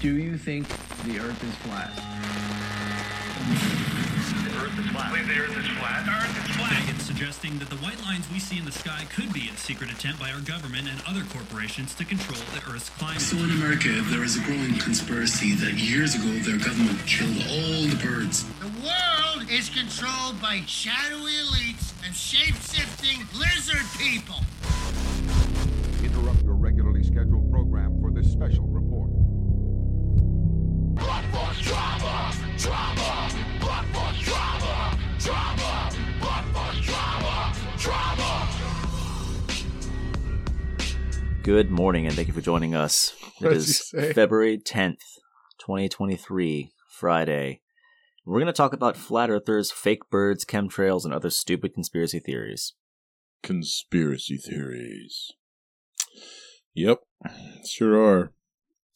Do you think the Earth is flat? The Earth is flat. I believe the Earth is flat. The Earth is flat. It's suggesting that the white lines we see in the sky could be a secret attempt by our government and other corporations to control the Earth's climate. So in America, there is a growing conspiracy that years ago their government killed all the birds. The world is controlled by shadowy elites and shape-shifting lizard people. Interrupt your regularly scheduled program for this special report. Blood for drama! Drama! Blood for drama! Drama! Blood for drama! Drama! Good morning, and thank you for joining us. It is February 10th, 2023, Friday. We're going to talk about flat earthers, fake birds, chemtrails, and other stupid conspiracy theories. Conspiracy theories. Yep, sure are.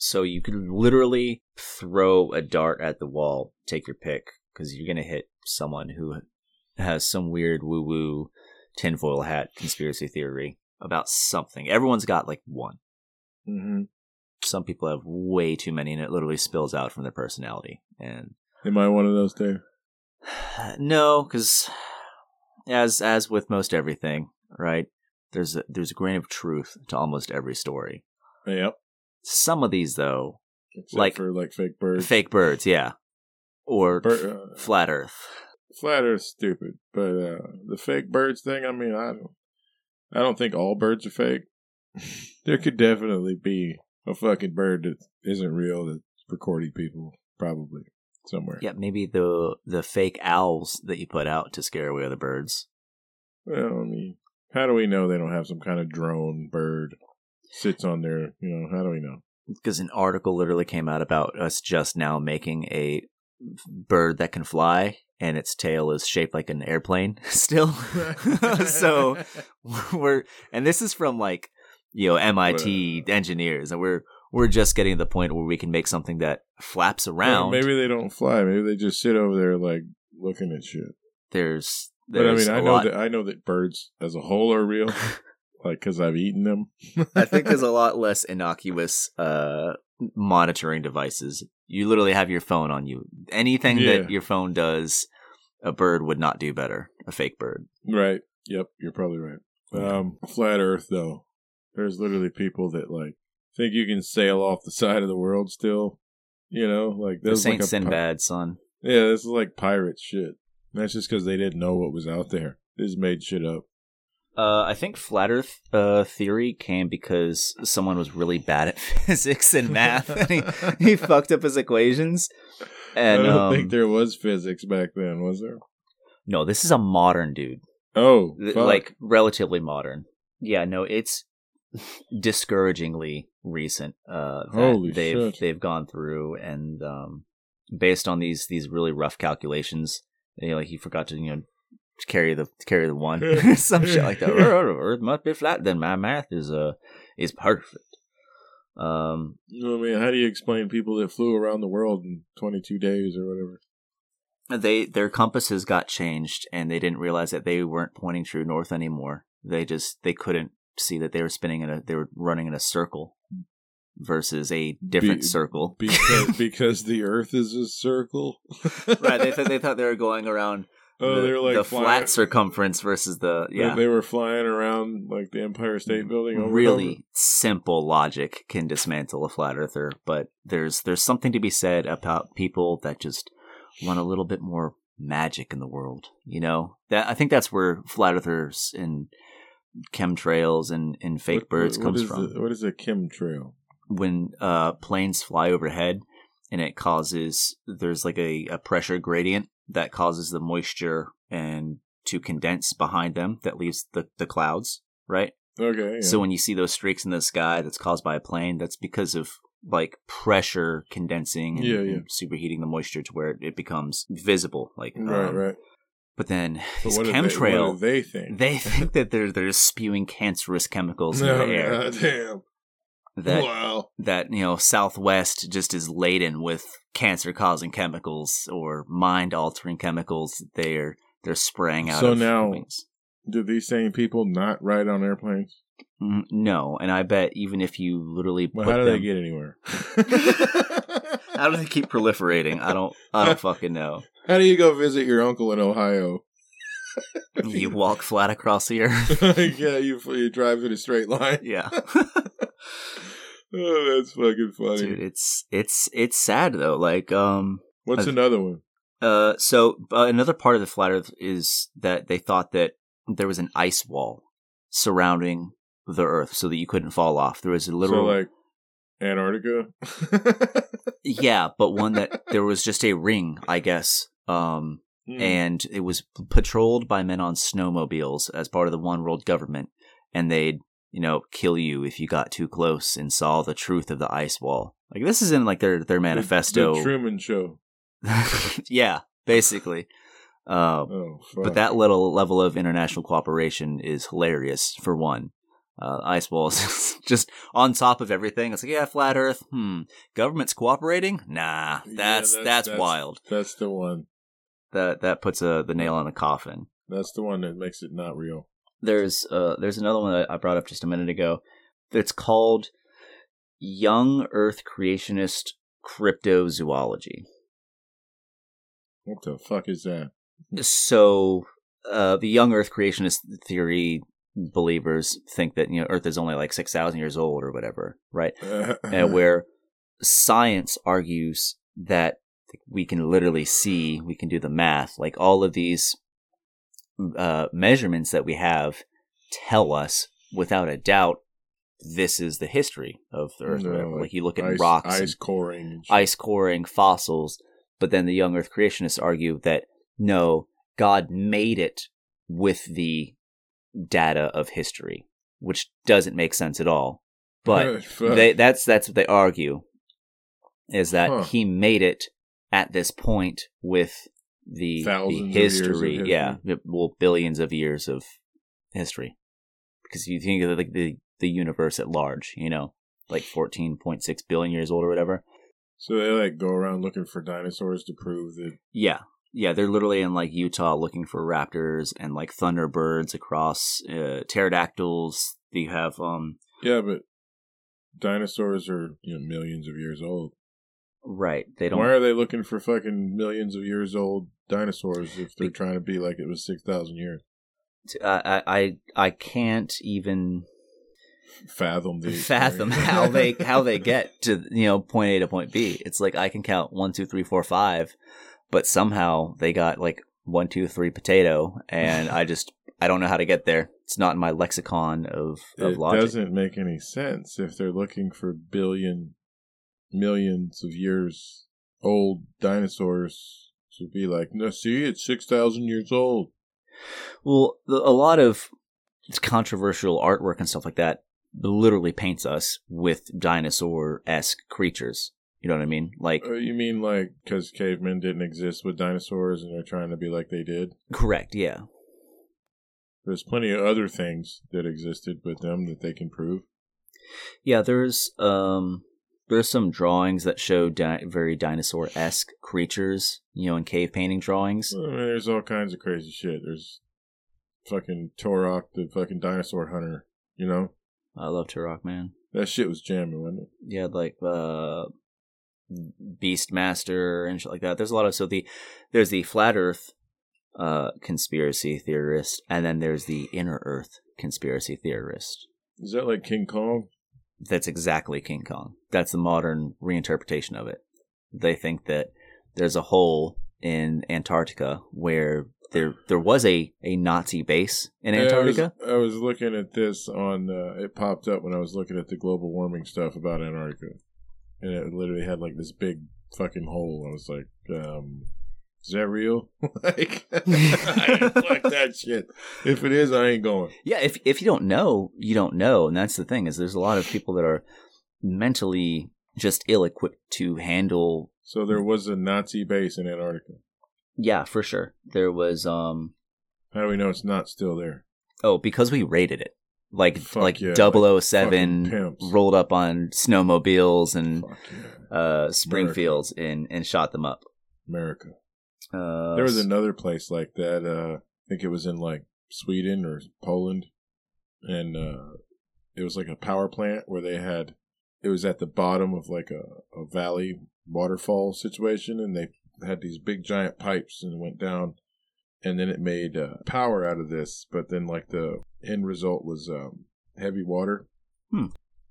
So you could literally throw a dart at the wall, take your pick, because you're going to hit someone who has some weird woo-woo tinfoil hat conspiracy theory about something. Everyone's got like one. Mm-hmm. Some people have way too many, and it literally spills out from their personality. And am I one of those two? No, because as with most everything, right? There's a grain of truth to almost every story. Yep. Some of these, though, except for fake birds. Fake birds, yeah. Or flat Earth. Flat Earth's stupid, but the fake birds thing. I mean, I don't think all birds are fake. There could definitely be a fucking bird that isn't real that's recording people, probably somewhere. Yeah, maybe the fake owls that you put out to scare away other birds. Well, I mean. How do we know they don't have some kind of drone bird sits on there? You know, how do we know? Because an article literally came out about us just now making a bird that can fly, and its tail is shaped like an airplane still. So and this is from like, you know, MIT engineers, and we're just getting to the point where we can make something that flaps around. Maybe they don't fly. Maybe they just sit over there like looking at shit. There's but I mean, I know that birds as a whole are real, like because I've eaten them. I think there's a lot less innocuous monitoring devices. You literally have your phone on you. Anything that your phone does, a bird would not do better. A fake bird, right? Yep, you're probably right. Flat Earth, though, there's literally people that like think you can sail off the side of the world still. You know, like this ain't Sinbad, son. Yeah, this is like pirate shit. That's just because they didn't know what was out there. They just made shit up. I think flat Earth theory came because someone was really bad at physics and math, and he fucked up his equations. And I don't think there was physics back then, was there? No, this is a modern dude. Oh, fuck. Like relatively modern. Yeah, no, it's discouragingly recent. Holy shit! They've gone through and based on these really rough calculations. You know, like he forgot to carry the one some shit like that. Earth must be flat. Then my math is perfect. I mean, how do you explain people that flew around the world in 22 days or whatever? Their compasses got changed, and they didn't realize that they weren't pointing true north anymore. They couldn't see that they were running in a circle versus a different circle. Because the Earth is a circle? Right, they thought they were going around the flat circumference versus the... Yeah. They were flying around like the Empire State Building over Really and over. Simple logic can dismantle a flat earther, but there's something to be said about people that just want a little bit more magic in the world, you know? I think that's where flat earthers and chemtrails and fake birds comes from. What is a chemtrail? When planes fly overhead and it causes there's like a pressure gradient that causes the moisture and to condense behind them that leaves the clouds, right? Okay. Yeah. So when you see those streaks in the sky that's caused by a plane, that's because of like pressure condensing and superheating the moisture to where it becomes visible. Like right. But then these chemtrails, they think that they're just spewing cancerous chemicals in the air. Damn. That, you know, Southwest just is laden with cancer-causing chemicals or mind-altering chemicals. They're spraying out. So now, do these same people not ride on airplanes? No, and I bet even if you literally, how do they get anywhere? How do they keep proliferating? I don't fucking know. How do you go visit your uncle in Ohio? You walk flat across the earth. Yeah, you drive in a straight line. Yeah. Oh, that's fucking funny. Dude, it's sad though. Like, what's another one? So another part of the flat earth is that they thought that there was an ice wall surrounding the earth so that you couldn't fall off. There was a literal so like Antarctica. Yeah, but one that there was just a ring, I guess. And it was patrolled by men on snowmobiles as part of the one world government, and they'd, you know, kill you if you got too close and saw the truth of the ice wall. Like, this is in like their manifesto. The Truman Show. Yeah, basically. But that little level of international cooperation is hilarious, for one. Ice walls just on top of everything. It's like, yeah, flat earth. Government's cooperating? Nah, that's wild. That's the one. That puts the nail on the coffin. That's the one that makes it not real. There's another one that I brought up just a minute ago. It's called Young Earth Creationist Cryptozoology. What the fuck is that? So, the Young Earth Creationist theory believers think that, you know, Earth is only like 6,000 years old or whatever, right? Where science argues that we can literally see, we can do the math, like all of these measurements that we have tell us without a doubt this is the history of the Earth. No, like you look at rocks, ice coring, fossils, but then the Young Earth creationists argue that no, God made it with the data of history, which doesn't make sense at all. But that's what they argue, is that he made it at this point with the history. Yeah, well, billions of years of history, because you think of the universe at large, you know, like 14.6 billion years old or whatever. So they like go around looking for dinosaurs to prove that. Yeah, they're literally in like Utah looking for raptors and like thunderbirds across pterodactyls. You have yeah, but dinosaurs are, you know, millions of years old. Right. They don't. Why are they looking for fucking millions of years old dinosaurs if they're trying to be like it was 6,000 years? I can't even fathom how they get to, you know, point A to point B. It's like I can count 1, 2, 3, 4, 5, but somehow they got like 1, 2, 3 potato, and I don't know how to get there. It's not in my lexicon of logic. It doesn't make any sense if they're looking for millions of years old dinosaurs to be like, no, see, it's 6,000 years old. Well, a lot of controversial artwork and stuff like that literally paints us with dinosaur-esque creatures. You know what I mean? Like, you mean like because cavemen didn't exist with dinosaurs and they're trying to be like they did? Correct, yeah. There's plenty of other things that existed with them that they can prove. Yeah, there's some drawings that show very dinosaur-esque creatures, you know, in cave painting drawings. Well, I mean, there's all kinds of crazy shit. There's fucking Turok, the fucking dinosaur hunter, you know? I love Turok, man. That shit was jamming, wasn't it? Yeah, like Beastmaster and shit like that. There's a lot of... So there's the Flat Earth conspiracy theorist, and then there's the Inner Earth conspiracy theorist. Is that like King Kong? That's exactly King Kong. That's the modern reinterpretation of it. They think that there's a hole in Antarctica where there was a Nazi base in Antarctica. I was looking at this on... it popped up when I was looking at the global warming stuff about Antarctica. And it literally had like this big fucking hole. I was like, is that real? Like, fuck that shit. If it is, I ain't going. Yeah, if you don't know, you don't know. And that's the thing, is there's a lot of people that are mentally just ill-equipped to handle... So there was a Nazi base in Antarctica. Yeah, for sure. There was... How do we know it's not still there? Oh, because we raided it. Like yeah, 007 like rolled up on snowmobiles and Springfields and shot them up. America. There was another place like that. I think it was in like Sweden or Poland, and it was like a power plant where they had it was at the bottom of like a valley waterfall situation, and they had these big giant pipes and went down, and then it made power out of this. But then like the end result was heavy water.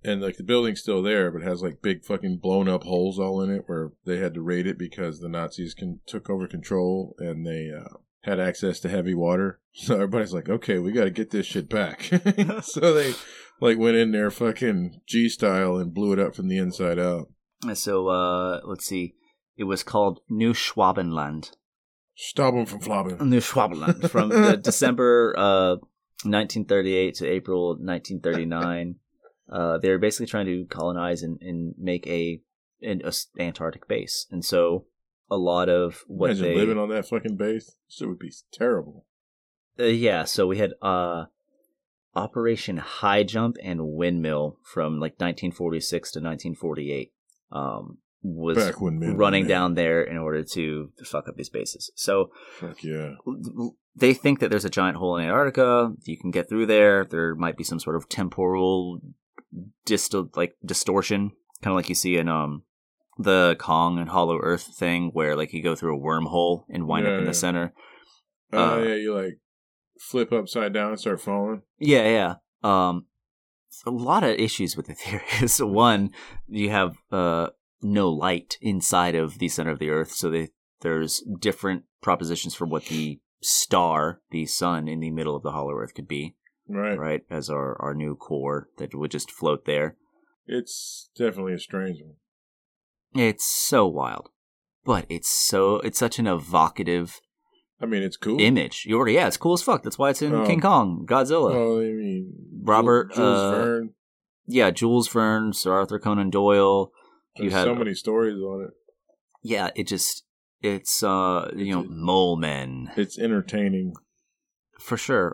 And like the building's still there, but it has like big fucking blown up holes all in it where they had to raid it because the Nazis took over control and they had access to heavy water. So everybody's like, okay, we got to get this shit back. So they like went in there fucking G style and blew it up from the inside out. So let's see. It was called New Schwabenland. Stop them from flopping. New Schwabenland from December 1938 to April 1939. They were basically trying to colonize and make an Antarctic base. And so a lot of what Imagine living on that fucking base? It would be terrible. Yeah, so we had Operation High Jump and Windmill from like 1946 to 1948 was running down there in order to fuck up these bases. So fuck yeah. They think that there's a giant hole in Antarctica. You can get through there. There might be some sort of temporal distortion, kind of like you see in the Kong and Hollow Earth thing, where like you go through a wormhole and wind up in the center. You like flip upside down and start falling. A lot of issues with the theory is one, you have no light inside of the center of the Earth, so there's different propositions for what the star, the sun in the middle of the Hollow Earth could be. Right, as our new core that would just float there. It's definitely a strange one. It's so wild, but it's such an evocative. I mean, it's cool image. It's cool as fuck. That's why it's in King Kong, Godzilla. Oh, I mean, Jules Verne. Yeah, Jules Verne, Sir Arthur Conan Doyle. There's so many stories on it. Yeah, it's mole men. It's entertaining for sure.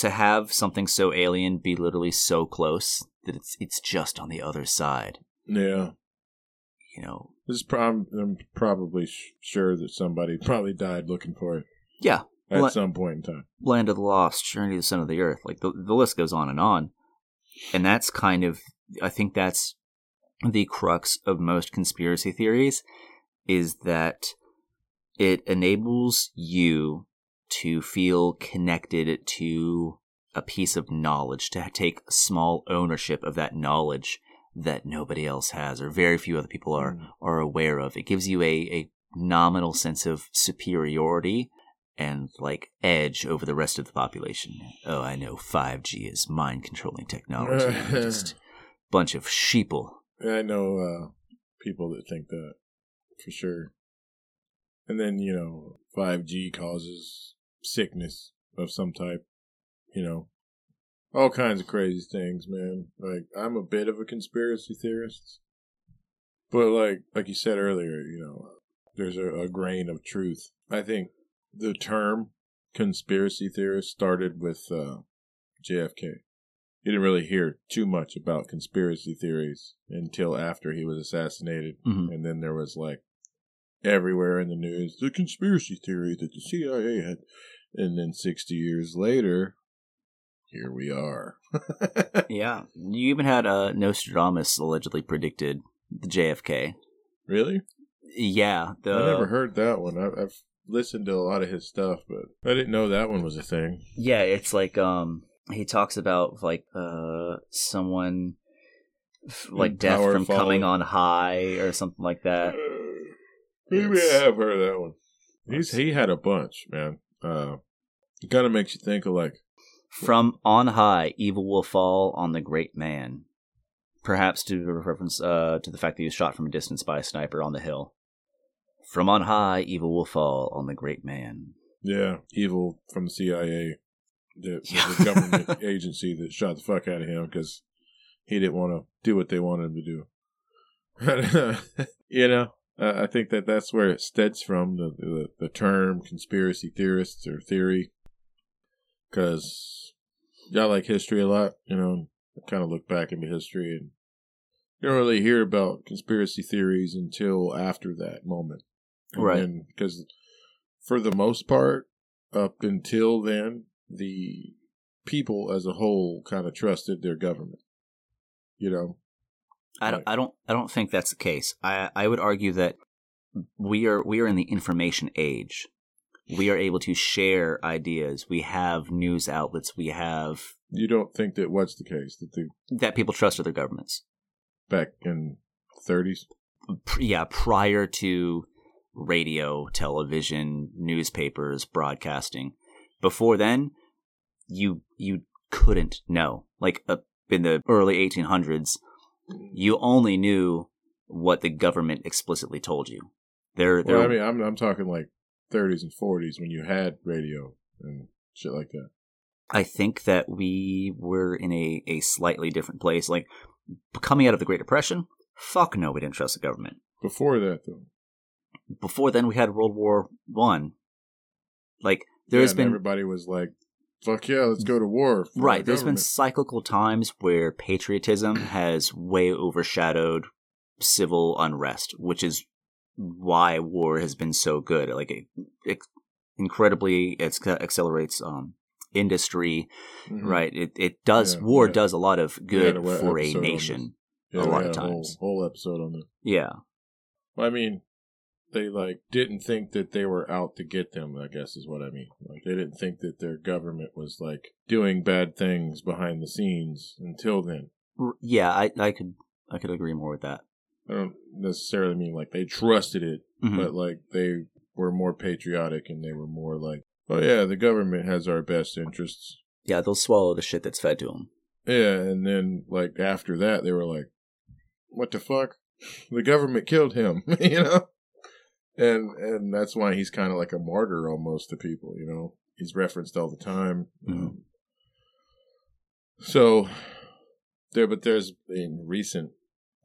To have something so alien be literally so close that it's just on the other side. Yeah, you know, this is I'm probably sure that somebody probably died looking for it. Yeah, at some point in time. Land of the Lost, Journey to the Center of the Earth. Like the list goes on, and that's kind of, I think that's the crux of most conspiracy theories, is that it enables you to feel connected to a piece of knowledge, to take small ownership of that knowledge that nobody else has or very few other people are aware of. It gives you a nominal sense of superiority and like edge over the rest of the population. Oh, I know 5G is mind-controlling technology. Just a bunch of sheeple. I know people that think that for sure. And then, you know, 5G causes sickness of some type, you know, all kinds of crazy things, man. Like, I'm a bit of a conspiracy theorist, but like you said earlier, you know, there's a grain of truth. I think the term conspiracy theorist started with JFK. You didn't really hear too much about conspiracy theories until after he was assassinated. Mm-hmm. And then there was like, everywhere in the news, the conspiracy theory that the CIA had, and then 60 years later, here we are. Yeah, you even had Nostradamus allegedly predicted the JFK. Really? Yeah, I never heard that one. I've listened to a lot of his stuff, but I didn't know that one was a thing. Yeah, it's like he talks about like someone like death from coming on high or something like that. Maybe I have heard of that one. He had a bunch, man. It kind of makes you think of like... From on high, evil will fall on the great man. Perhaps to reference to the fact that he was shot from a distance by a sniper on the hill. From on high, evil will fall on the great man. Yeah, evil from the CIA, the government agency that shot the fuck out of him because he didn't want to do what they wanted him to do. You know? I think that's where it stems from, the term conspiracy theorists or theory, because I like history a lot, you know, I kind of look back into history, and you don't really hear about conspiracy theories until after that moment. And right. Because for the most part, up until then, the people as a whole kind of trusted their government, you know. I don't think that's the case. I would argue that we are in the information age. We are able to share ideas. We have news outlets. We have. You don't think that what's the case? That people trusted their governments. Back in the 30s? Yeah, prior to radio, television, newspapers, broadcasting. Before then, you couldn't know. Like in the early 1800s, you only knew what the government explicitly told you. Well, I mean, I'm talking like 30s and 40s when you had radio and shit like that. I think that we were in a slightly different place. Like, coming out of the Great Depression, fuck no, we didn't trust the government. Before that, though. Before then, we had World War I. Like, there's been... Everybody was like, fuck yeah, let's go to war. Right, there's been cyclical times where patriotism has way overshadowed civil unrest, which is why war has been so good. Like, it incredibly accelerates industry, mm-hmm. right? It does. Yeah, war does a lot of good for a nation. Yeah, a lot of times. Whole episode on that. Yeah. Well, I mean, they like didn't think that they were out to get them, I guess is what I mean. Like, they didn't think that their government was like doing bad things behind the scenes until then. Yeah, I could agree more with that. I don't necessarily mean like they trusted it, mm-hmm. but like they were more patriotic and they were more like, oh yeah, the government has our best interests. Yeah, they'll swallow the shit that's fed to them. Yeah, and then like after that, they were like, what the fuck? The government killed him, you know? And that's why he's kind of like a martyr almost to people, you know? He's referenced all the time. Mm-hmm. So, there's in recent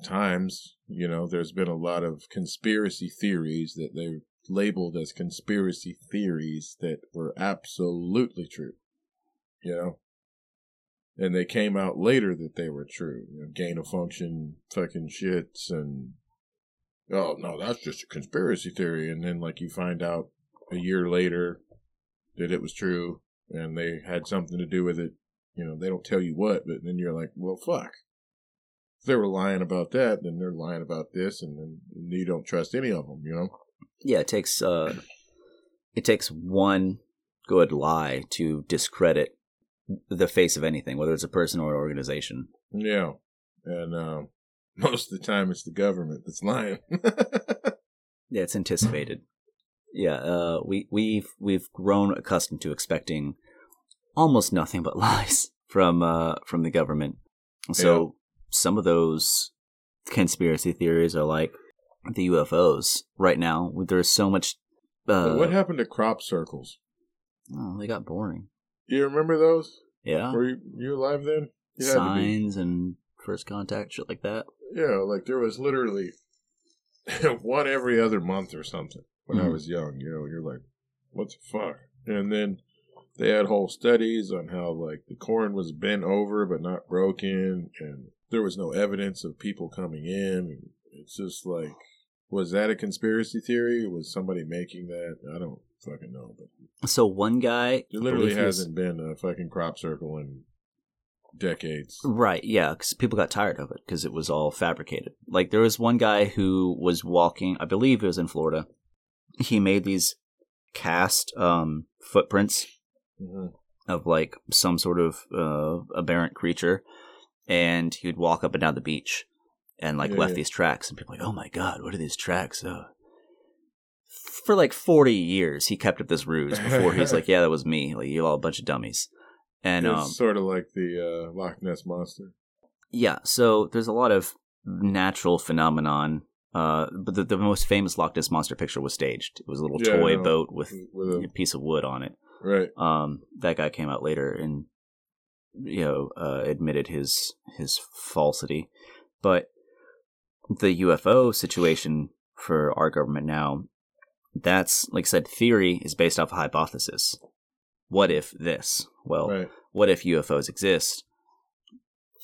times, you know, there's been a lot of conspiracy theories that they've labeled as conspiracy theories that were absolutely true, you know? And they came out later that they were true. You know, gain of function fucking shits and, oh, no, that's just a conspiracy theory. And then, like, you find out a year later that it was true and they had something to do with it. You know, they don't tell you what, but then you're like, well, fuck. If they were lying about that, then they're lying about this, and then you don't trust any of them, you know? Yeah, it takes one good lie to discredit the face of anything, whether it's a person or an organization. Yeah, and most of the time it's the government that's lying. Yeah, it's anticipated. Yeah, we've grown accustomed to expecting almost nothing but lies from the government. So some of those conspiracy theories are like the UFOs. Right now, there's so much. What happened to crop circles? Oh, they got boring. You remember those? Yeah. Were you alive then? You Signs and First Contact, shit like that. Yeah, like there was literally one every other month or something when I was young. You know, you're like, what the fuck? And then they had whole studies on how like the corn was bent over but not broken, and there was no evidence of people coming in. It's just like, was that a conspiracy theory? Was somebody making that? I don't fucking know. But so one guy... There literally hasn't been a fucking crop circle in decades. Right, yeah, because people got tired of it because it was all fabricated. Like, there was one guy who was walking, I believe it was in Florida. He made these cast footprints of, like, some sort of aberrant creature, and he would walk up and down the beach and, like, left these tracks, and people were like, oh my god, what are these tracks? For like 40 years, he kept up this ruse before he's like, yeah, that was me. Like, you're all a bunch of dummies. And it's sort of like the Loch Ness Monster. Yeah, so there's a lot of natural phenomenon. But the most famous Loch Ness Monster picture was staged. It was a little toy boat with a piece of wood on it. Right. That guy came out later and, you know, admitted his falsity. But the UFO situation for our government now, that's, like I said, theory is based off a hypothesis. What if this? Well, What if UFOs exist?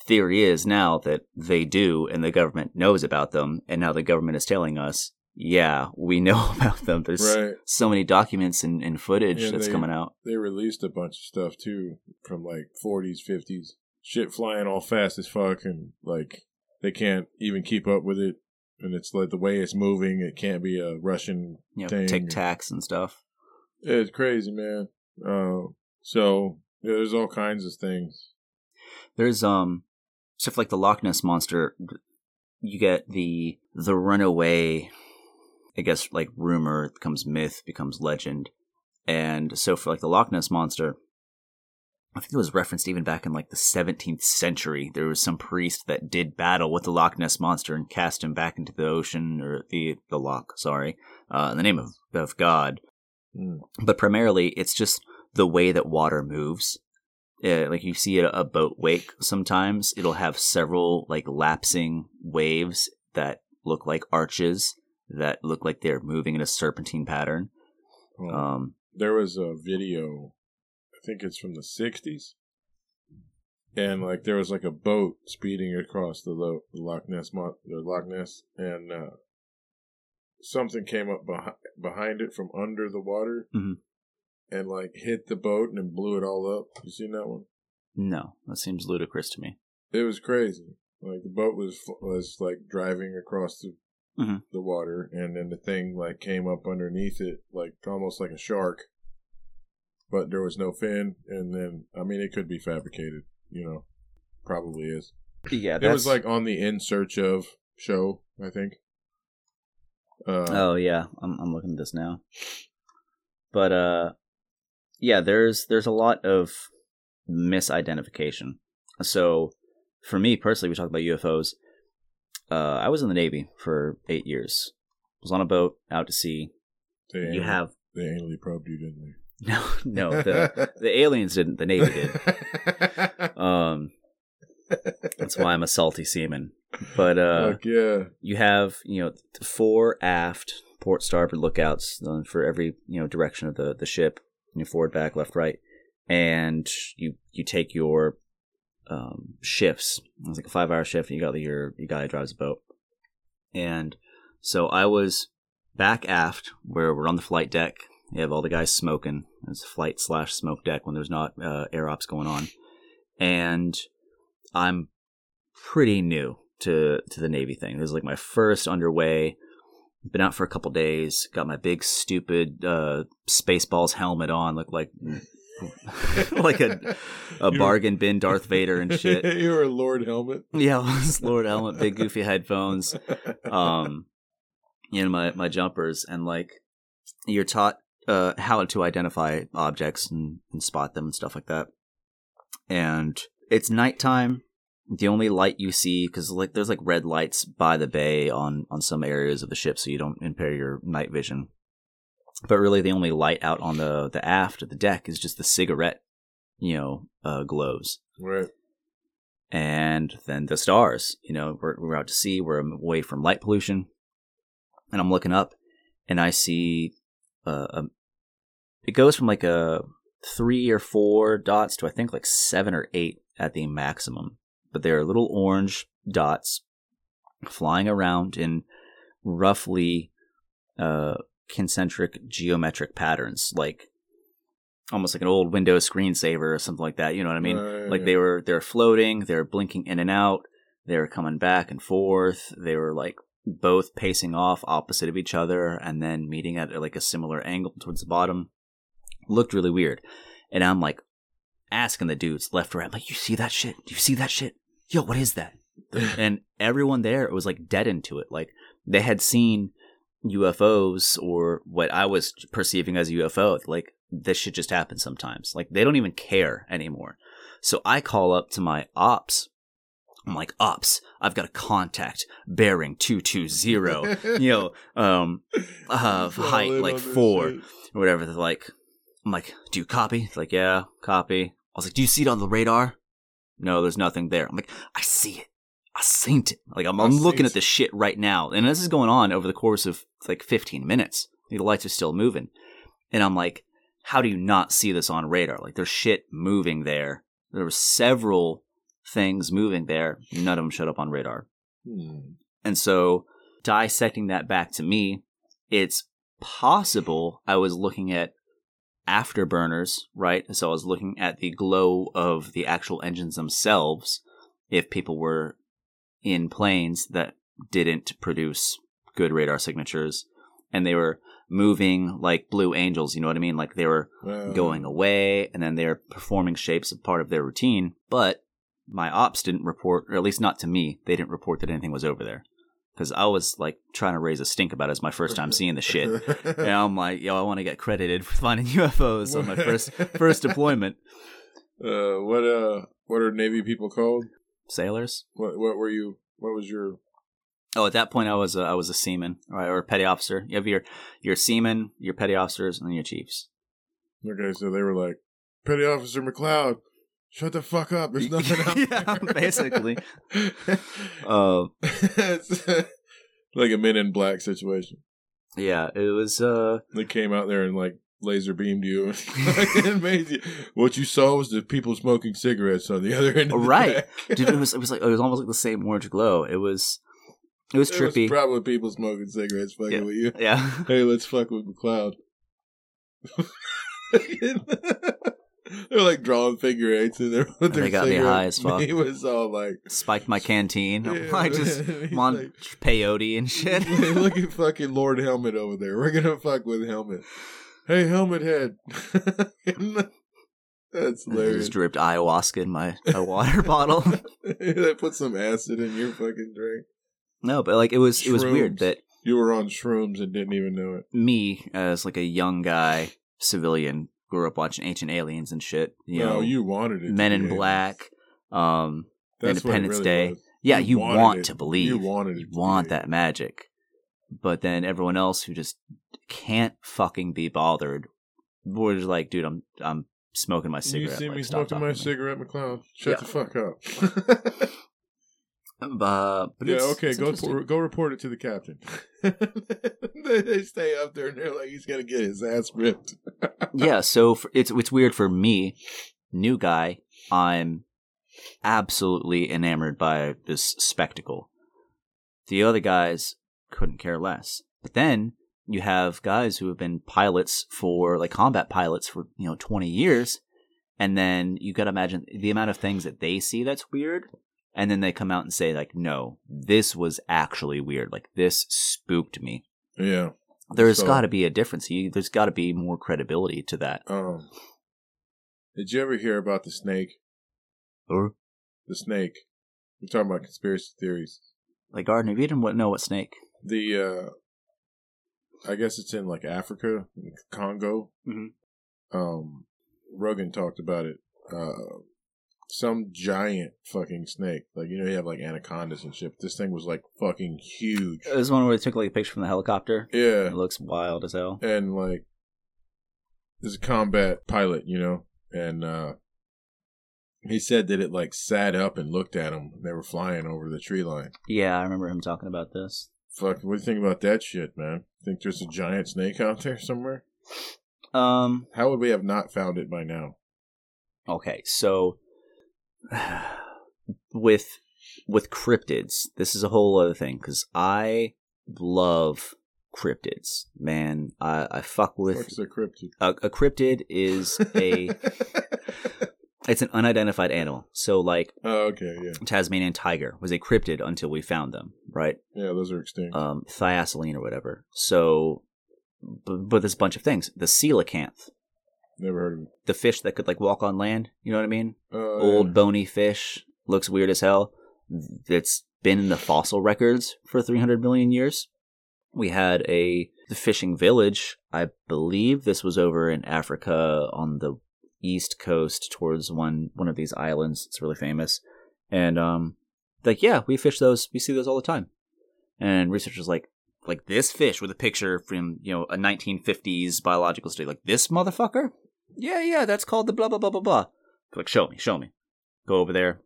Theory is now that they do, and the government knows about them, and now the government is telling us, yeah, we know about them. There's so many documents and footage that's coming out. They released a bunch of stuff, too, from, like, 40s, 50s. Shit flying all fast as fuck, and, like, they can't even keep up with it. And it's like the way it's moving, it can't be a Russian thing. Tic Tacs and stuff. It's crazy, man. So there's all kinds of things. There's stuff like the Loch Ness Monster. You get the runaway, I guess, like rumor becomes myth, becomes legend. And so for like the Loch Ness Monster, I think it was referenced even back in like the 17th century. There was some priest that did battle with the Loch Ness Monster and cast him back into the ocean, or the Loch, sorry, in the name of God. Mm. But primarily, it's just the way that water moves. Like you see a boat wake sometimes. It'll have several like lapsing waves that look like arches, that look like they're moving in a serpentine pattern. Oh. There was a video, I think it's from the 60s, and like there was like a boat speeding across the Loch Ness, and something came up behind it from under the water, mm-hmm. and like hit the boat and blew it all up. You seen that one? No, that seems ludicrous to me. It was crazy. Like the boat was like driving across the mm-hmm. the water, and then the thing like came up underneath it, like almost like a shark. But there was no fin, and then, I mean, it could be fabricated, probably is. Yeah, it was like on the In Search Of show, I think. I'm looking at this now. But there's a lot of misidentification. So for me personally, we talk about UFOs. I was in the Navy for 8 years. I was on a boat out to sea. They anally probed you, didn't they? No, the aliens didn't. The Navy did. That's why I'm a salty seaman. But yeah. You have 4 aft, port, starboard lookouts for every direction of the ship. Forward, back, left, right, and you take your shifts. It's like a 5-hour shift. And you got your guy who drives the boat, and so I was back aft where we're on the flight deck. You have all the guys smoking. It's a flight/smoke deck when there's not air ops going on. And I'm pretty new to the Navy thing. This is like my first underway. Been out for a couple days. Got my big stupid Spaceballs helmet on. Look like like a bargain bin Darth Vader and shit. You were Lord Helmet. Yeah, I was Lord Helmet. Big goofy headphones. My jumpers, and like you're taught. How to identify objects and spot them and stuff like that. And it's nighttime. The only light you see, because like there's like red lights by the bay on some areas of the ship, so you don't impair your night vision. But really, the only light out on the aft of the deck is just the cigarette, glows. Right. And then the stars. We're out to sea. We're away from light pollution. And I'm looking up, and I see. It goes from like a 3 or 4 dots to I think like 7 or 8 at the maximum. But there are little orange dots flying around in roughly concentric geometric patterns, like almost like an old Windows screensaver or something like that. You know what I mean? Like they're floating, they're blinking in and out, they're coming back and forth. They were like both pacing off opposite of each other and then meeting at like a similar angle towards the bottom. Looked really weird. And I'm like asking the dudes left or right, like, you see that shit? Do you see that shit? Yo, what is that? And everyone there, it was like dead into it. Like they had seen UFOs or what I was perceiving as a UFO. Like this shit just happens sometimes. Like they don't even care anymore. So I call up to my ops. I'm like, ops, I've got a contact bearing 220, height like 4 or whatever. They're like, I'm like, do you copy? They're like, yeah, copy. I was like, do you see it on the radar? No, there's nothing there. I'm like, I see it. I seen it. Like I'm looking at this shit right now. And this is going on over the course of like 15 minutes. The lights are still moving. And I'm like, how do you not see this on radar? Like there's shit moving there. There were several things moving there, none of them showed up on radar. And so dissecting that back to me, it's possible I was looking at afterburners, right? So I was looking at the glow of the actual engines themselves if people were in planes that didn't produce good radar signatures, and they were moving like blue angels, you know what I mean? Like they were going away, and then they're performing shapes as part of their routine. But my ops didn't report, or at least not to me, they didn't report that anything was over there. Because I was like trying to raise a stink about it. It's my first time seeing the shit. And I'm like, yo, I want to get credited for finding UFOs on my first deployment. What are Navy people called? Sailors. What were you? What was your? Oh, at that point, I was a seaman, right, or a petty officer. You have your seaman, your petty officers, and then your chiefs. Okay, so they were like, Petty Officer McLeod, shut the fuck up. There's nothing out there. Basically. It's like a Men in Black situation. Yeah, it was... They came out there and like laser beamed you. And made you. What you saw was the people smoking cigarettes on the other end of the back. Dude, it was almost like the same orange glow. It was trippy. Was probably people smoking cigarettes fucking with you. Yeah. Hey, let's fuck with McLeod. They're like drawing figure eights in there. With they got cigarette. Me high as fuck. He was all like... Spiked my canteen. Yeah, I just... peyote and shit. Like, look at fucking Lord Helmet over there. We're gonna fuck with Helmet. Hey, Helmet Head. That's hilarious. I just dripped ayahuasca in my water bottle. They put some acid in your fucking drink. No, but like it was weird that... You were on shrooms and didn't even know it. Me, as like a young guy, civilian... Grew up watching Ancient Aliens and shit. You know, you wanted it. Men in Black, Independence Day. Yeah, you want to believe. You wanted it. You want that magic. But then everyone else who just can't fucking be bothered, we're just like, dude, I'm smoking my cigarette. You see me smoking my cigarette, McLeod? Shut the fuck up. But yeah, okay, go report it to the captain. They stay up there and they're like, he's going to get his ass ripped. Yeah, so it's weird for me, new guy, I'm absolutely enamored by this spectacle. The other guys couldn't care less. But then you have guys who have been pilots for, like combat pilots for, 20 years. And then you got to imagine the amount of things that they see that's weird. And then they come out and say, like, no, this was actually weird. Like, this spooked me. Yeah. There's got to be a difference. There's got to be more credibility to that. Did you ever hear about the snake? Huh? The snake. You're talking about conspiracy theories. Like, Gardner, you didn't know what snake? The, I guess it's in, like, Africa, Congo. Mm-hmm. Rogan talked about it. Some giant fucking snake. Like, you have like anacondas and shit. This thing was like fucking huge. There's one where they took like a picture from the helicopter. Yeah. It looks wild as hell. And like, there's a combat pilot, and he said that it like sat up and looked at him. They were flying over the tree line. Yeah, I remember him talking about this. Fuck, what do you think about that shit, man? Think there's a giant snake out there somewhere? How would we have not found it by now? Okay, so... With cryptids, this is a whole other thing, because I love cryptids, man. I fuck with... What's a cryptid? A cryptid is it's an unidentified animal. So like, Tasmanian tiger was a cryptid until we found them, right? Yeah, those are extinct. Thylacine or whatever. So, but there's a bunch of things. The coelacanth. Never heard of it. The fish that could, like, walk on land. You know what I mean? Old bony fish. Looks weird as hell. It's been in the fossil records for 300 million years. We had the fishing village. I believe this was over in Africa on the east coast towards one of these islands. It's really famous. And, we fish those. We see those all the time. And researchers like this fish with a picture from, a 1950s biological study. Like, this motherfucker? Yeah, that's called the blah, blah, blah, blah, blah. Like, show me. Go over there.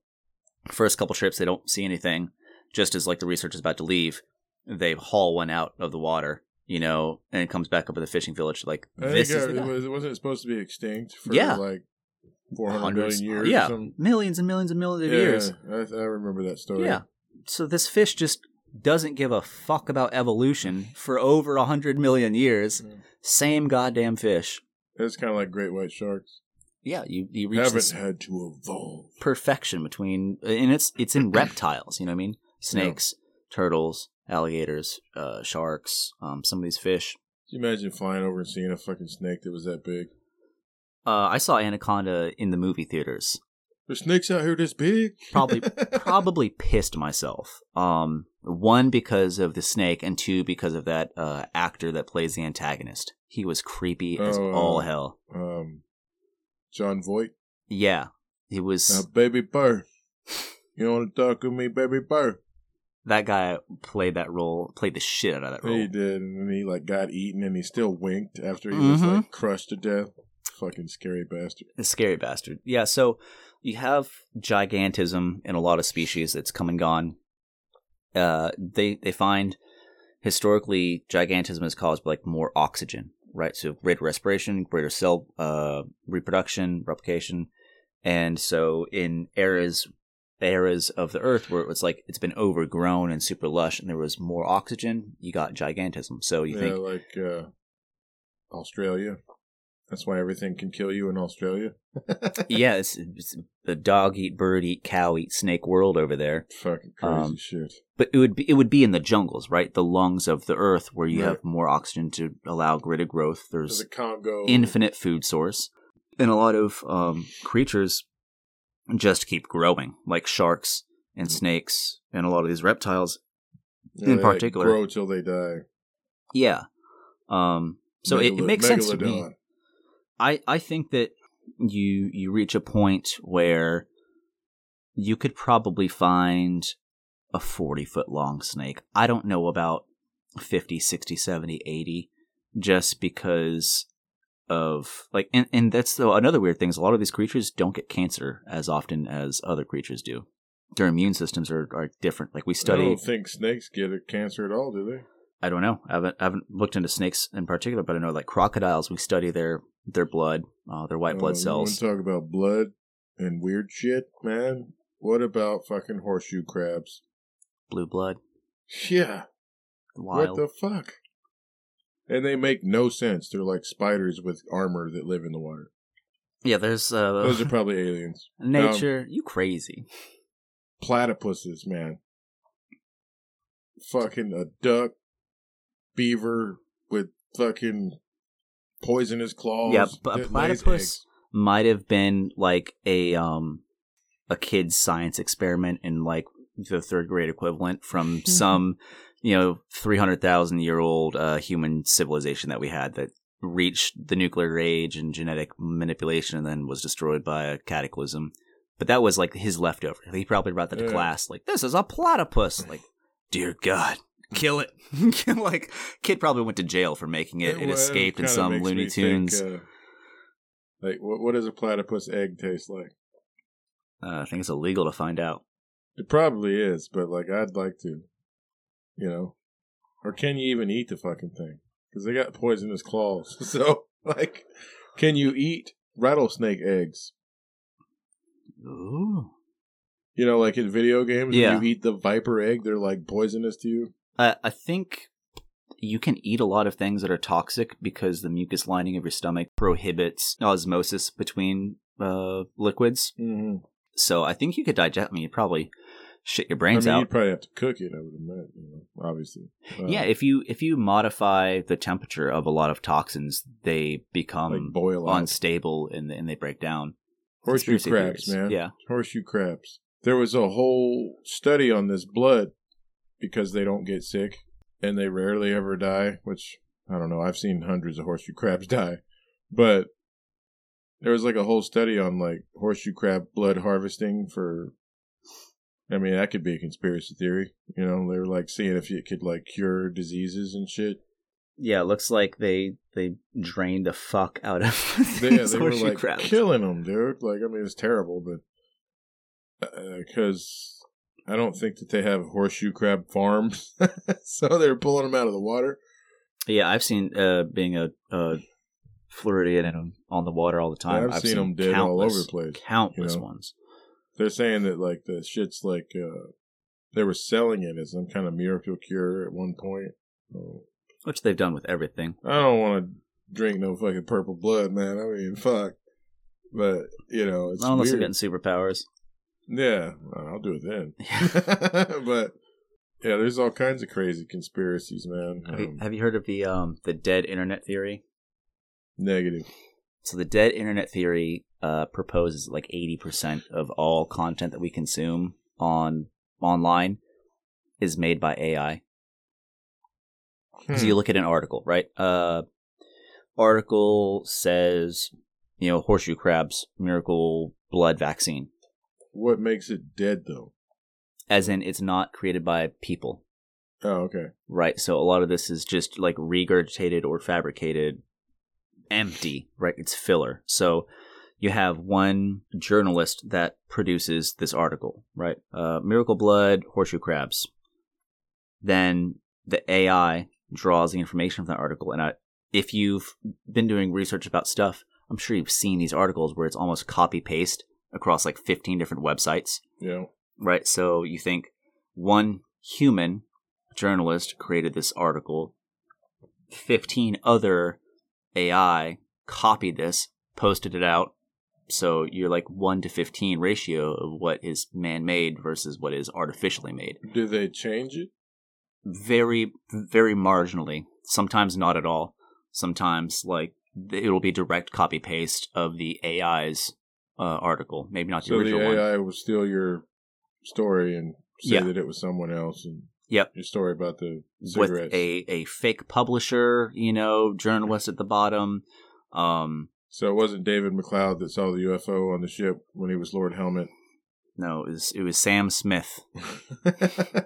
First couple trips, they don't see anything. Just as, like, the researcher's about to leave, they haul one out of the water, and it comes back up at the fishing village. Like, wasn't it supposed to be extinct for, 400 million years? Yeah, millions and millions and millions of years. I remember that story. Yeah. So this fish just doesn't give a fuck about evolution for over 100 million years. Yeah. Same goddamn fish. It's kind of like great white sharks. Yeah, you reach haven't had to evolve perfection between, and it's in reptiles. You know what I mean? Snakes, turtles, alligators, sharks, some of these fish. Can you imagine flying over and seeing a fucking snake that was that big? I saw anaconda in the movie theaters. There's snakes out here this big? Probably pissed myself. One, because of the snake, and two, because of that actor that plays the antagonist. He was creepy as all hell. John Voight? Yeah. He was... Now, baby bird. You want to talk to me, baby bird? That guy played that role, played the shit out of that role. He did, and then he like got eaten, and he still winked after he was like crushed to death. Fucking scary bastard. A scary bastard. Yeah, so you have gigantism in a lot of species that's come and gone. They find historically gigantism is caused by like more oxygen, right? So greater respiration, greater cell reproduction, replication. And so in eras of the earth where it's like it's been overgrown and super lush and there was more oxygen, you got gigantism. So you think like Australia. That's why everything can kill you in Australia. Yeah, it's the dog eat, bird eat, cow eat, snake world over there. Fucking crazy shit. But it would be in the jungles, right? The lungs of the earth where you have more oxygen to allow greater growth. There's the Congo. Infinite food source. And a lot of creatures just keep growing, like sharks and snakes and a lot of these reptiles in particular. They grow till they die. Yeah. So it makes sense to me. I think that you reach a point where you could probably find a 40-foot-long snake. I don't know about 50, 60, 70, 80, just because of – like, and that's another weird thing is a lot of these creatures don't get cancer as often as other creatures do. Their immune systems are different. Like we study – I don't think snakes get cancer at all, do they? I don't know. I haven't looked into snakes in particular, but I know like crocodiles, we study their blood, their white blood cells. You want to talk about blood and weird shit, man? What about fucking horseshoe crabs? Blue blood. Yeah. Wild. What the fuck? And they make no sense. They're like spiders with armor that live in the water. Yeah, there's... those are probably aliens. Nature, you crazy. Platypuses, man. Fucking a duck, beaver with fucking... poisonous claws. Yeah, but a platypus might have been like a kid's science experiment in like the third grade equivalent from some 300,000-year-old human civilization that we had that reached the nuclear age and genetic manipulation and then was destroyed by a cataclysm. But that was like his leftover. He probably brought that to class. Like, this is a platypus. Like, dear God. Kill it. Like, kid probably went to jail for making it. It escaped in some Looney Tunes. Like, what does a platypus egg taste like? I think it's illegal to find out. It probably is, but, like, I'd like to. You know? Or can you even eat the fucking thing? Because they got poisonous claws. So, like, can you eat rattlesnake eggs? Ooh. You know, like in video games, when you eat the viper egg, they're, like, poisonous to you? I think you can eat a lot of things that are toxic because the mucus lining of your stomach prohibits osmosis between liquids. Mm-hmm. So I think you could digest. I mean, you probably shit your brains out. You'd probably have to cook it. I would imagine, obviously. Yeah, if you modify the temperature of a lot of toxins, they become like unstable and they break down. Horseshoe crabs, man. Yeah, horseshoe crabs. There was a whole study on this blood. Because they don't get sick, and they rarely ever die, which, I don't know, I've seen hundreds of horseshoe crabs die. But there was, like, a whole study on, like, horseshoe crab blood harvesting for, I mean, that could be a conspiracy theory. You know, they were, like, seeing if it could, like, cure diseases and shit. Yeah, it looks like they drained the fuck out of these horseshoe crabs. Yeah, they were, like, killing them, dude. Like, I mean, it's terrible, but, because... I don't think that they have horseshoe crab farms, so they're pulling them out of the water. Yeah, I've seen being a Floridian and on the water all the time. I've seen them dead all over the place. Countless ones. They're saying that like the shit's like they were selling it as some kind of miracle cure at one point, which they've done with everything. I don't want to drink no fucking purple blood, man. I mean, fuck. But you know, it's unless weird. They're getting superpowers. Yeah, I'll do it then. Yeah. But Yeah, there's all kinds of crazy conspiracies, man. Have you heard of the dead internet theory? Negative. So the dead internet theory proposes like 80% of all content that we consume online is made by AI. So you look at an article, right? Article says, you know, horseshoe crabs, miracle blood vaccine. What makes it dead, though? As in, it's not created by people. Oh, okay. Right, so a lot of this is just, like, regurgitated or fabricated, empty, right? It's filler. So you have one journalist that produces this article, right? Miracle blood, horseshoe crabs. Then the AI draws the information from that article. And if you've been doing research about stuff, I'm sure you've seen these articles where it's almost copy-paste across, like, 15 different websites. Yeah. Right, so you think one human journalist created this article, 15 other AI copied this, posted it out, so you're like 1 to 15 ratio of what is man-made versus what is artificially made. Do they change it? Very, very marginally. Sometimes not at all. Sometimes, like, it'll be direct copy-paste of the AI's article. Maybe not the original one. So the AI will steal your story and say that it was someone else, and your story about the cigarettes. With a fake publisher, you know, journalist at the bottom. So it wasn't David McCloud that saw the UFO on the ship when he was Lord Helmet. No, it was Sam Smith,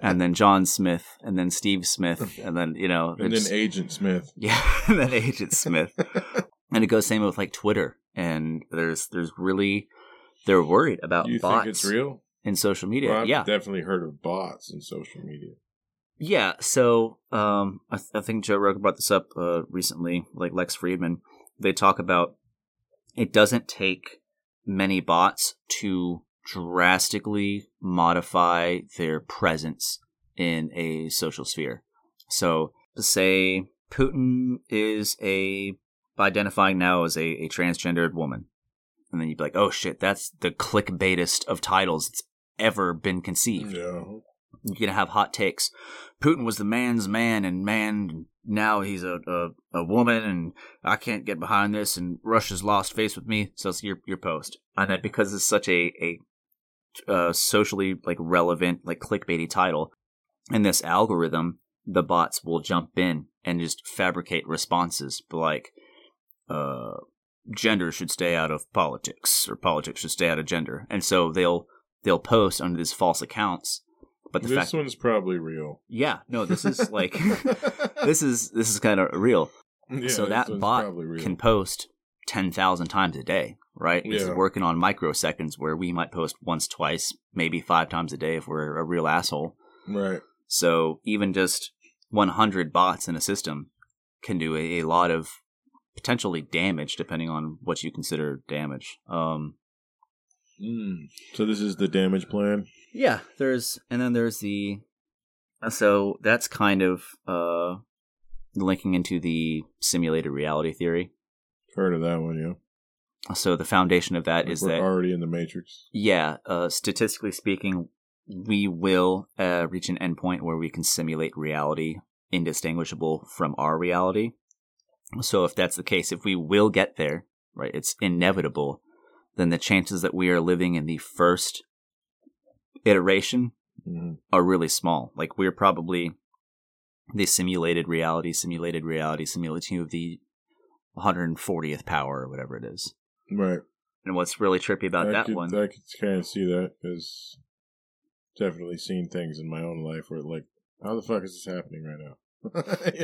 and then John Smith, and then Steve Smith, and then, you know. And then Agent Smith. Yeah, and then Agent Smith. And it goes same with, like, Twitter, and there's really, they're worried about bots. You think it's real? In social media, well, I've definitely heard of bots in social media. Yeah, so I think Joe Rogan brought this up recently, like Lex Fridman. They talk about it doesn't take many bots to drastically modify their presence in a social sphere. So, say Putin is identifying now as a transgendered woman. And then you'd be like, oh shit, that's the clickbaitest of titles. It's ever been conceived. Yeah. You're gonna have hot takes. Putin was the man's man, and now he's a woman, and I can't get behind this, and Russia's lost face with me. So that's your post. And that, because it's such a socially, like, relevant, like, clickbaity title, in this algorithm, the bots will jump in and just fabricate responses like, gender should stay out of politics, or politics should stay out of gender. And so they'll post under these false accounts. But this one's probably real. Yeah, no, this is like this is kind of real. Yeah, so that bot can post 10,000 times a day, right? Yeah. It's working on microseconds, where we might post once, twice, maybe 5 times a day if we're a real asshole. Right. So even just 100 bots in a system can do a lot of potentially damage, depending on what you consider damage. So this is the damage plan? Yeah, there's the... So that's kind of linking into the simulated reality theory. Heard of that one, yeah. So the foundation of that, like, is that... We're already in the Matrix. Yeah, statistically speaking, we will reach an endpoint where we can simulate reality indistinguishable from our reality. So if that's the case, if we will get there, right, it's inevitable, then the chances that we are living in the first iteration are really small. Like, we're probably the simulation of the 140th power or whatever it is. Right. And what's really trippy about that one... I could kind of see that, because I've definitely seen things in my own life where, like, how the fuck is this happening right now?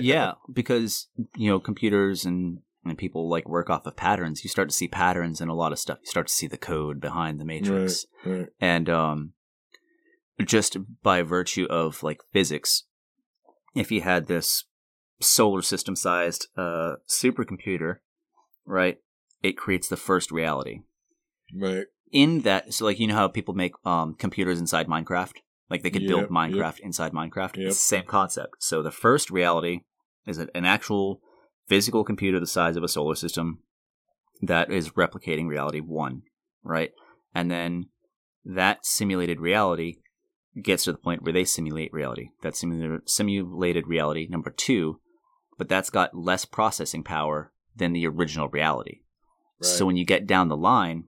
Yeah, because, you know, computers and people, like, work off of patterns. You start to see patterns in a lot of stuff. You start to see the code behind the matrix. Right. And just by virtue of, like, physics, if you had this solar system sized supercomputer, right, it creates the first reality. Right. In that, so, like, you know how people make computers inside Minecraft? Like, they could build Minecraft inside Minecraft. Yep. It's the same concept. So the first reality is an actual physical computer the size of a solar system that is replicating reality 1, right? And then that simulated reality gets to the point where they simulate reality. That's simulated reality number two, but that's got less processing power than the original reality. Right. So when you get down the line,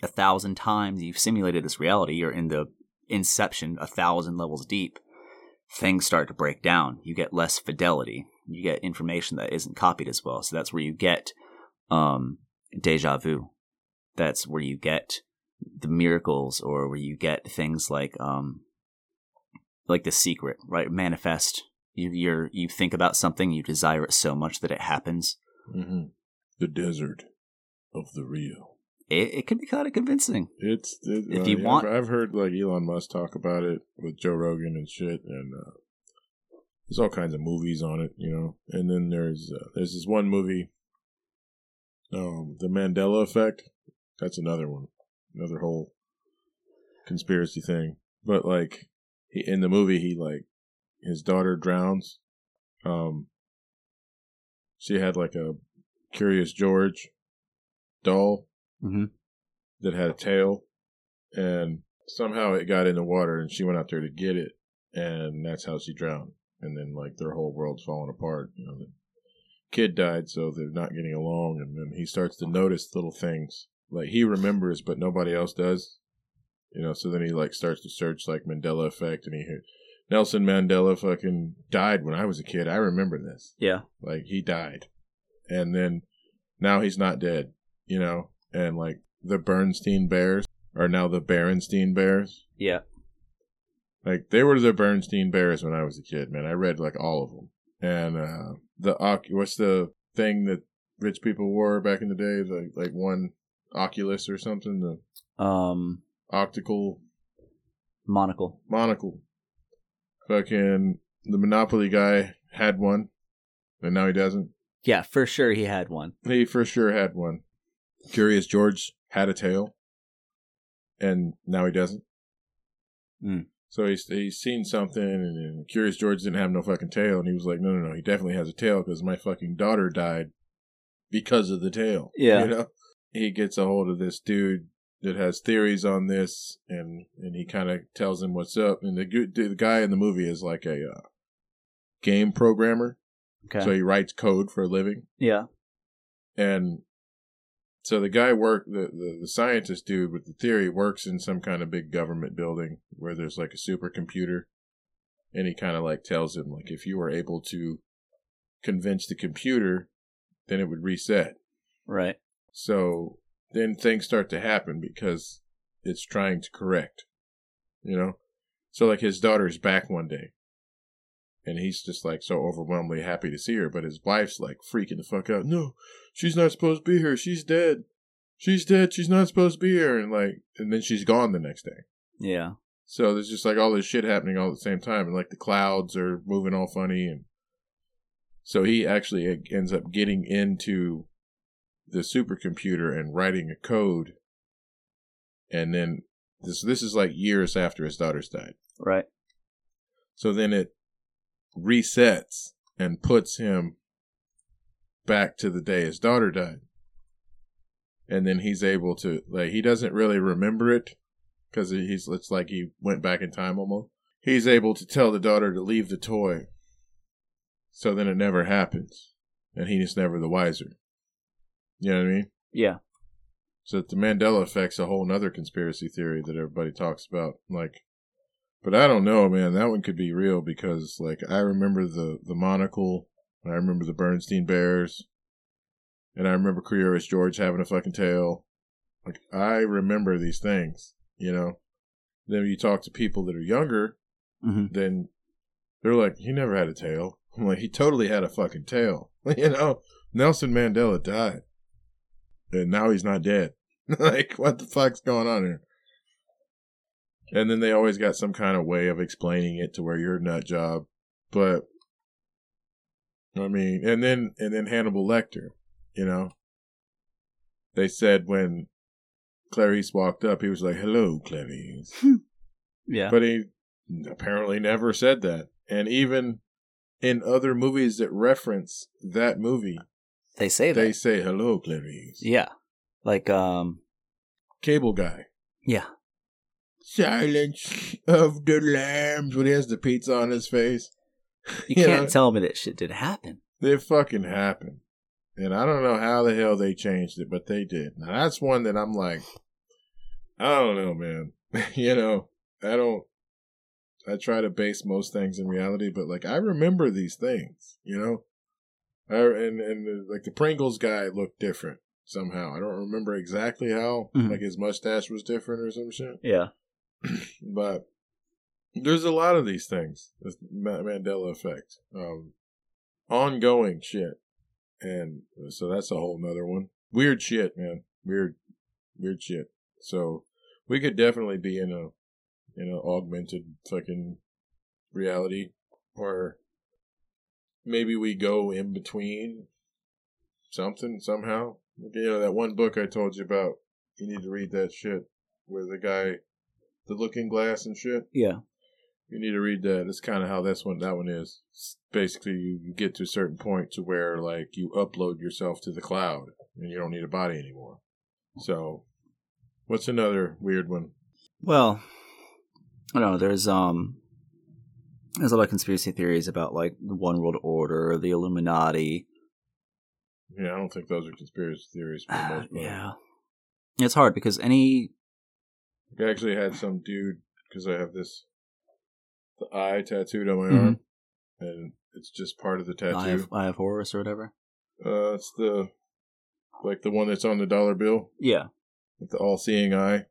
1,000 times you've simulated this reality, you're in the inception 1,000 levels deep, things start to break down. You get less fidelity. You get information that isn't copied as well. So that's where you get deja vu. That's where you get the miracles, or where you get things like The Secret, right? Manifest. You think about something, you desire it so much that it happens. Mm-hmm. The desert of the real. It can be kind of convincing. I've heard like Elon Musk talk about it with Joe Rogan and shit, and there's all kinds of movies on it, you know. And then there's this one movie, The Mandela Effect. That's another one. Another whole conspiracy thing. But, like, in the movie, his daughter drowns. She had, a Curious George doll mm-hmm. that had a tail. And somehow it got in the water, and she went out there to get it. And that's how she drowned. And then, their whole world's falling apart. You know, the kid died, so they're not getting along. And then he starts to notice little things. He remembers, but nobody else does. You know, so then he, starts to search, Mandela Effect, and he heard Nelson Mandela fucking died when I was a kid. I remember this. Yeah. He died. And then, now he's not dead, you know? And, the Berenstain Bears are now the Berenstain Bears. Yeah. They were the Berenstain Bears when I was a kid, man. I read, all of them. And, what's the thing that rich people wore back in the day? One... Oculus or something, the optical monocle. Fucking the Monopoly guy had one, and now he doesn't. Yeah, for sure he had one. Curious George had a tail, and now he doesn't. Mm. So he's seen something, and Curious George didn't have no fucking tail, and he was like, no, he definitely has a tail because my fucking daughter died because of the tail. Yeah, you know. He gets a hold of this dude that has theories on this, and he kind of tells him what's up. And the guy in the movie is a game programmer. Okay. So he writes code for a living. Yeah. And so the guy the scientist dude with the theory works in some kind of big government building where there's a supercomputer. And he kind of tells him, if you were able to convince the computer, then it would reset. Right. So then things start to happen because it's trying to correct, you know? So his daughter's back one day and he's just so overwhelmingly happy to see her. But his wife's freaking the fuck out. No, she's not supposed to be here. She's dead. She's dead. She's not supposed to be here. And and then she's gone the next day. Yeah. So there's just all this shit happening all at the same time. And the clouds are moving all funny. And so he actually ends up getting into the supercomputer and writing a code, and then this is years after his daughter's died. Right. So then it resets and puts him back to the day his daughter died, and then he's able to he doesn't really remember it because it's like he went back in time almost. He's able to tell the daughter to leave the toy, so then it never happens, and he's never the wiser. You know what I mean? Yeah. So the Mandela Effect's a whole nother conspiracy theory that everybody talks about. But I don't know, man. That one could be real because, I remember the monocle. And I remember the Berenstain Bears. And I remember Curious George having a fucking tail. I remember these things, you know? Then when you talk to people that are younger, mm-hmm. then they're like, he never had a tail. I'm like, he totally had a fucking tail. You know? Nelson Mandela died. And now he's not dead. What the fuck's going on here? And then they always got some kind of way of explaining it to where you're a nut job. But, I mean, and then Hannibal Lecter, you know. They said when Clarice walked up, he was like, hello, Clarice. Yeah. But he apparently never said that. And even in other movies that reference that movie, they say that. They say, hello, Clarice. Yeah. Cable Guy. Yeah. Silence of the Lambs when he has the pizza on his face. You can't tell me that shit didn't happen. It fucking happened. And I don't know how the hell they changed it, but they did. Now, that's one that I'm like, I don't know, man. I try to base most things in reality, but, like, I remember these things, you know? And the Pringles guy looked different somehow. I don't remember exactly how. Mm-hmm. Like, his mustache was different or some shit. Yeah. But there's a lot of these things. This Mandela effect. Ongoing shit. And so that's a whole nother one. Weird shit, man. Weird shit. So we could definitely be in a, augmented fucking reality, or maybe we go in between something somehow. That one book I told you about, you need to read that shit where the guy, the looking glass and shit. Yeah. You need to read that. It's kind of how that one is. It's basically, you get to a certain point to where, like, you upload yourself to the cloud and you don't need a body anymore. So what's another weird one? Well, I don't know. There's a lot of conspiracy theories about, like, the one world order, the Illuminati. Yeah, I don't think those are conspiracy theories for the most part. Yeah. It's hard because I actually had some dude, because I have this the eye tattooed on my arm, and it's just part of the tattoo. Eye of Horus or whatever? It's the one that's on the dollar bill. Yeah. Like the all-seeing eye,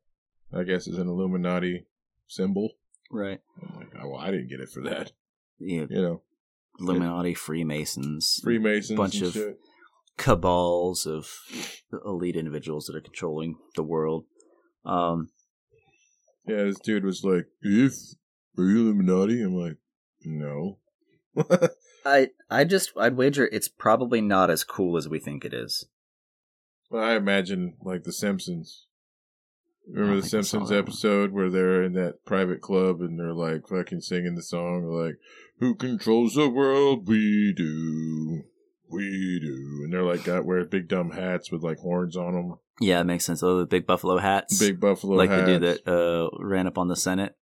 I guess, is an Illuminati symbol. Right. I'm like, oh, well, I didn't get it for that. Yeah. Illuminati, Freemasons. Bunch of shit. Cabals of elite individuals that are controlling the world. Yeah, this dude was like, are you Illuminati? I'm like, no. I'd wager it's probably not as cool as we think it is. Well, I imagine, like, The Simpsons. Remember the Simpsons episode where they're in that private club and they're, like, fucking singing the song, like, who controls the world? We do. And they're, like, wear big dumb hats with, like, horns on them. Yeah, it makes sense. Oh, the big buffalo hats. Like the dude that ran up on the Senate.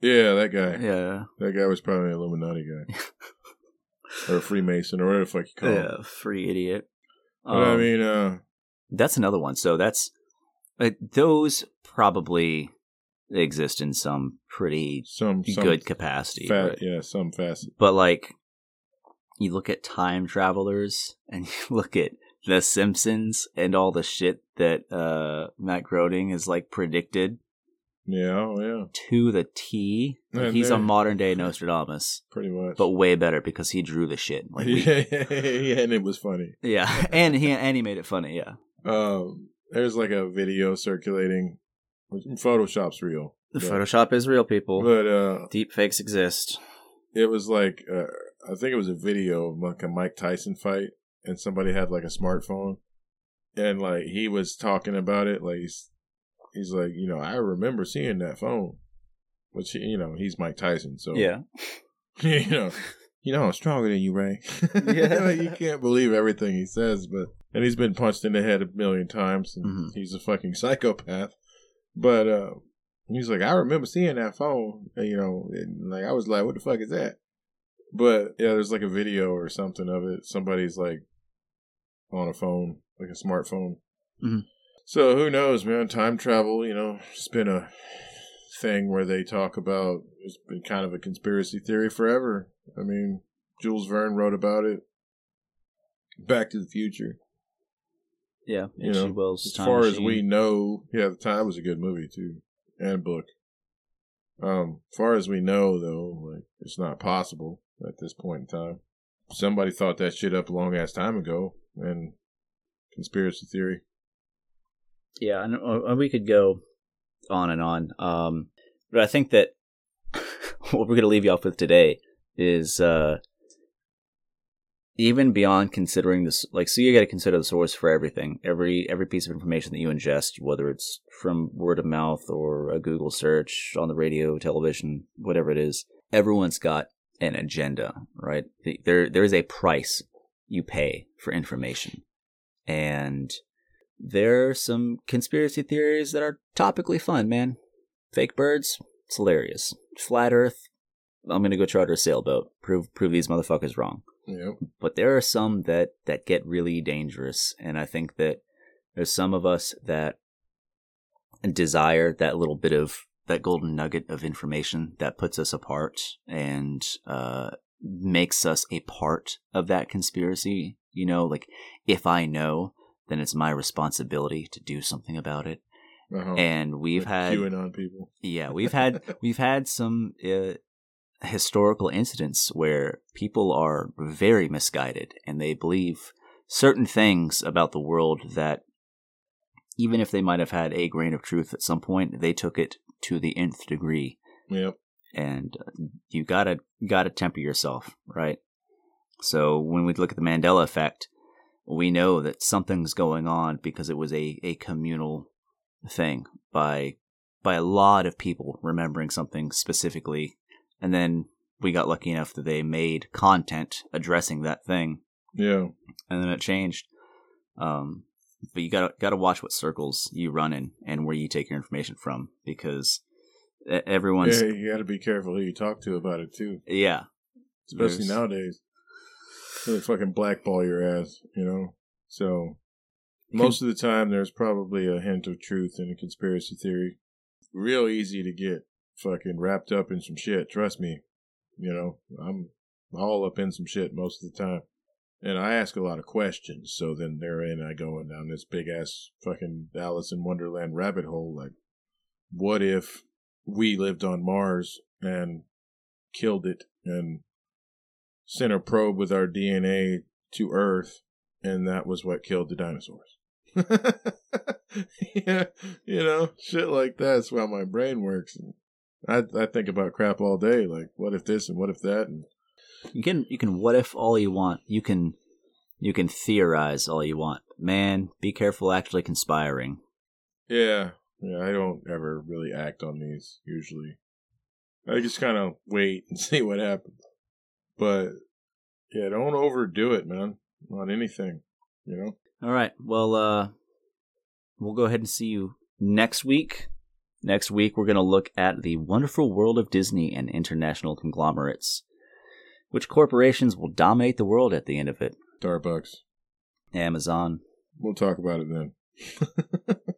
Yeah, that guy. Yeah. That guy was probably an Illuminati guy. Or a Freemason, or whatever the fuck you call him. Yeah, free idiot. But I mean, that's another one. So that's, those probably exist in some pretty good capacity. Right? Yeah, some facet. But, like, you look at time travelers, and you look at The Simpsons, and all the shit that Matt Groening is, like, predicted. Yeah, to the T. Like, he's a modern day Nostradamus, pretty much, but way better because he drew the shit. Like, and it was funny. Yeah, and he made it funny. Yeah. There's like a video circulating. Photoshop's real. Photoshop is real, people. But deep fakes exist. It was like I think it was a video of like a Mike Tyson fight, and somebody had like a smartphone, and like he was talking about it, like. He's like, I remember seeing that phone, which, he's Mike Tyson. So, yeah, I'm stronger than you, Ray. Yeah. You can't believe everything he says, and he's been punched in the head a million times. And he's a fucking psychopath. But he's like, I remember seeing that phone, and like, I was like, what the fuck is that? But yeah, there's like a video or something of it. Somebody's like on a phone, like a smartphone. Mm-hmm. So who knows, man? Time travel, it's been a thing where they talk about. It's been kind of a conspiracy theory forever. I mean, Jules Verne wrote about it. Back to the Future. Yeah, H.G. Wells' Time Machine. As far as we know, yeah, The Time was a good movie too, and book. As far as we know, though, like it's not possible at this point in time. Somebody thought that shit up a long ass time ago, and conspiracy theory. Yeah, and we could go on and on. But I think that what we're going to leave you off with today is even beyond considering this, like, so you got to consider the source for everything. Every piece of information that you ingest, whether it's from word of mouth or a Google search, on the radio, television, whatever it is, everyone's got an agenda, right? There is a price you pay for information. And there are some conspiracy theories that are topically fun, man. Fake birds, it's hilarious. Flat Earth, I'm gonna go charter a sailboat. Prove these motherfuckers wrong. Yep. But there are some that get really dangerous, and I think that there's some of us that desire that little bit of that golden nugget of information that puts us apart and makes us a part of that conspiracy. You know, like, if I know, then it's my responsibility to do something about it. Uh-huh. And we've had QAnon people. Yeah, we've had some historical incidents where people are very misguided and they believe certain things about the world that, even if they might have had a grain of truth at some point, they took it to the nth degree. Yep. And you gotta temper yourself, right? So when we look at the Mandela effect, we know that something's going on because it was a communal thing by a lot of people remembering something specifically, and then we got lucky enough that they made content addressing that thing. Yeah. And then it changed. But you gotta watch what circles you run in and where you take your information from, because everyone's... Yeah, you gotta be careful who you talk to about it too. Yeah. Especially nowadays. They fucking blackball your ass, you know? So most of the time there's probably a hint of truth in a conspiracy theory. Real easy to get fucking wrapped up in some shit, trust me. You know, I'm all up in some shit most of the time. And I ask a lot of questions, so then therein I go down this big-ass fucking Alice in Wonderland rabbit hole, like, what if we lived on Mars and killed it and sent a probe with our DNA to Earth, and that was what killed the dinosaurs? Yeah, you know, shit like that's how my brain works. And I think about crap all day, like, what if this and what if that, and... You can what if all you want. You can theorize all you want. Man, be careful actually conspiring. Yeah. Yeah, I don't ever really act on these usually. I just kind of wait and see what happens. But yeah, don't overdo it, man, on anything, you know? All right. Well, we'll go ahead and see you next week. Next week we're going to look at the wonderful world of Disney and international conglomerates. Which corporations will dominate the world at the end of it? Starbucks. Amazon. We'll talk about it then.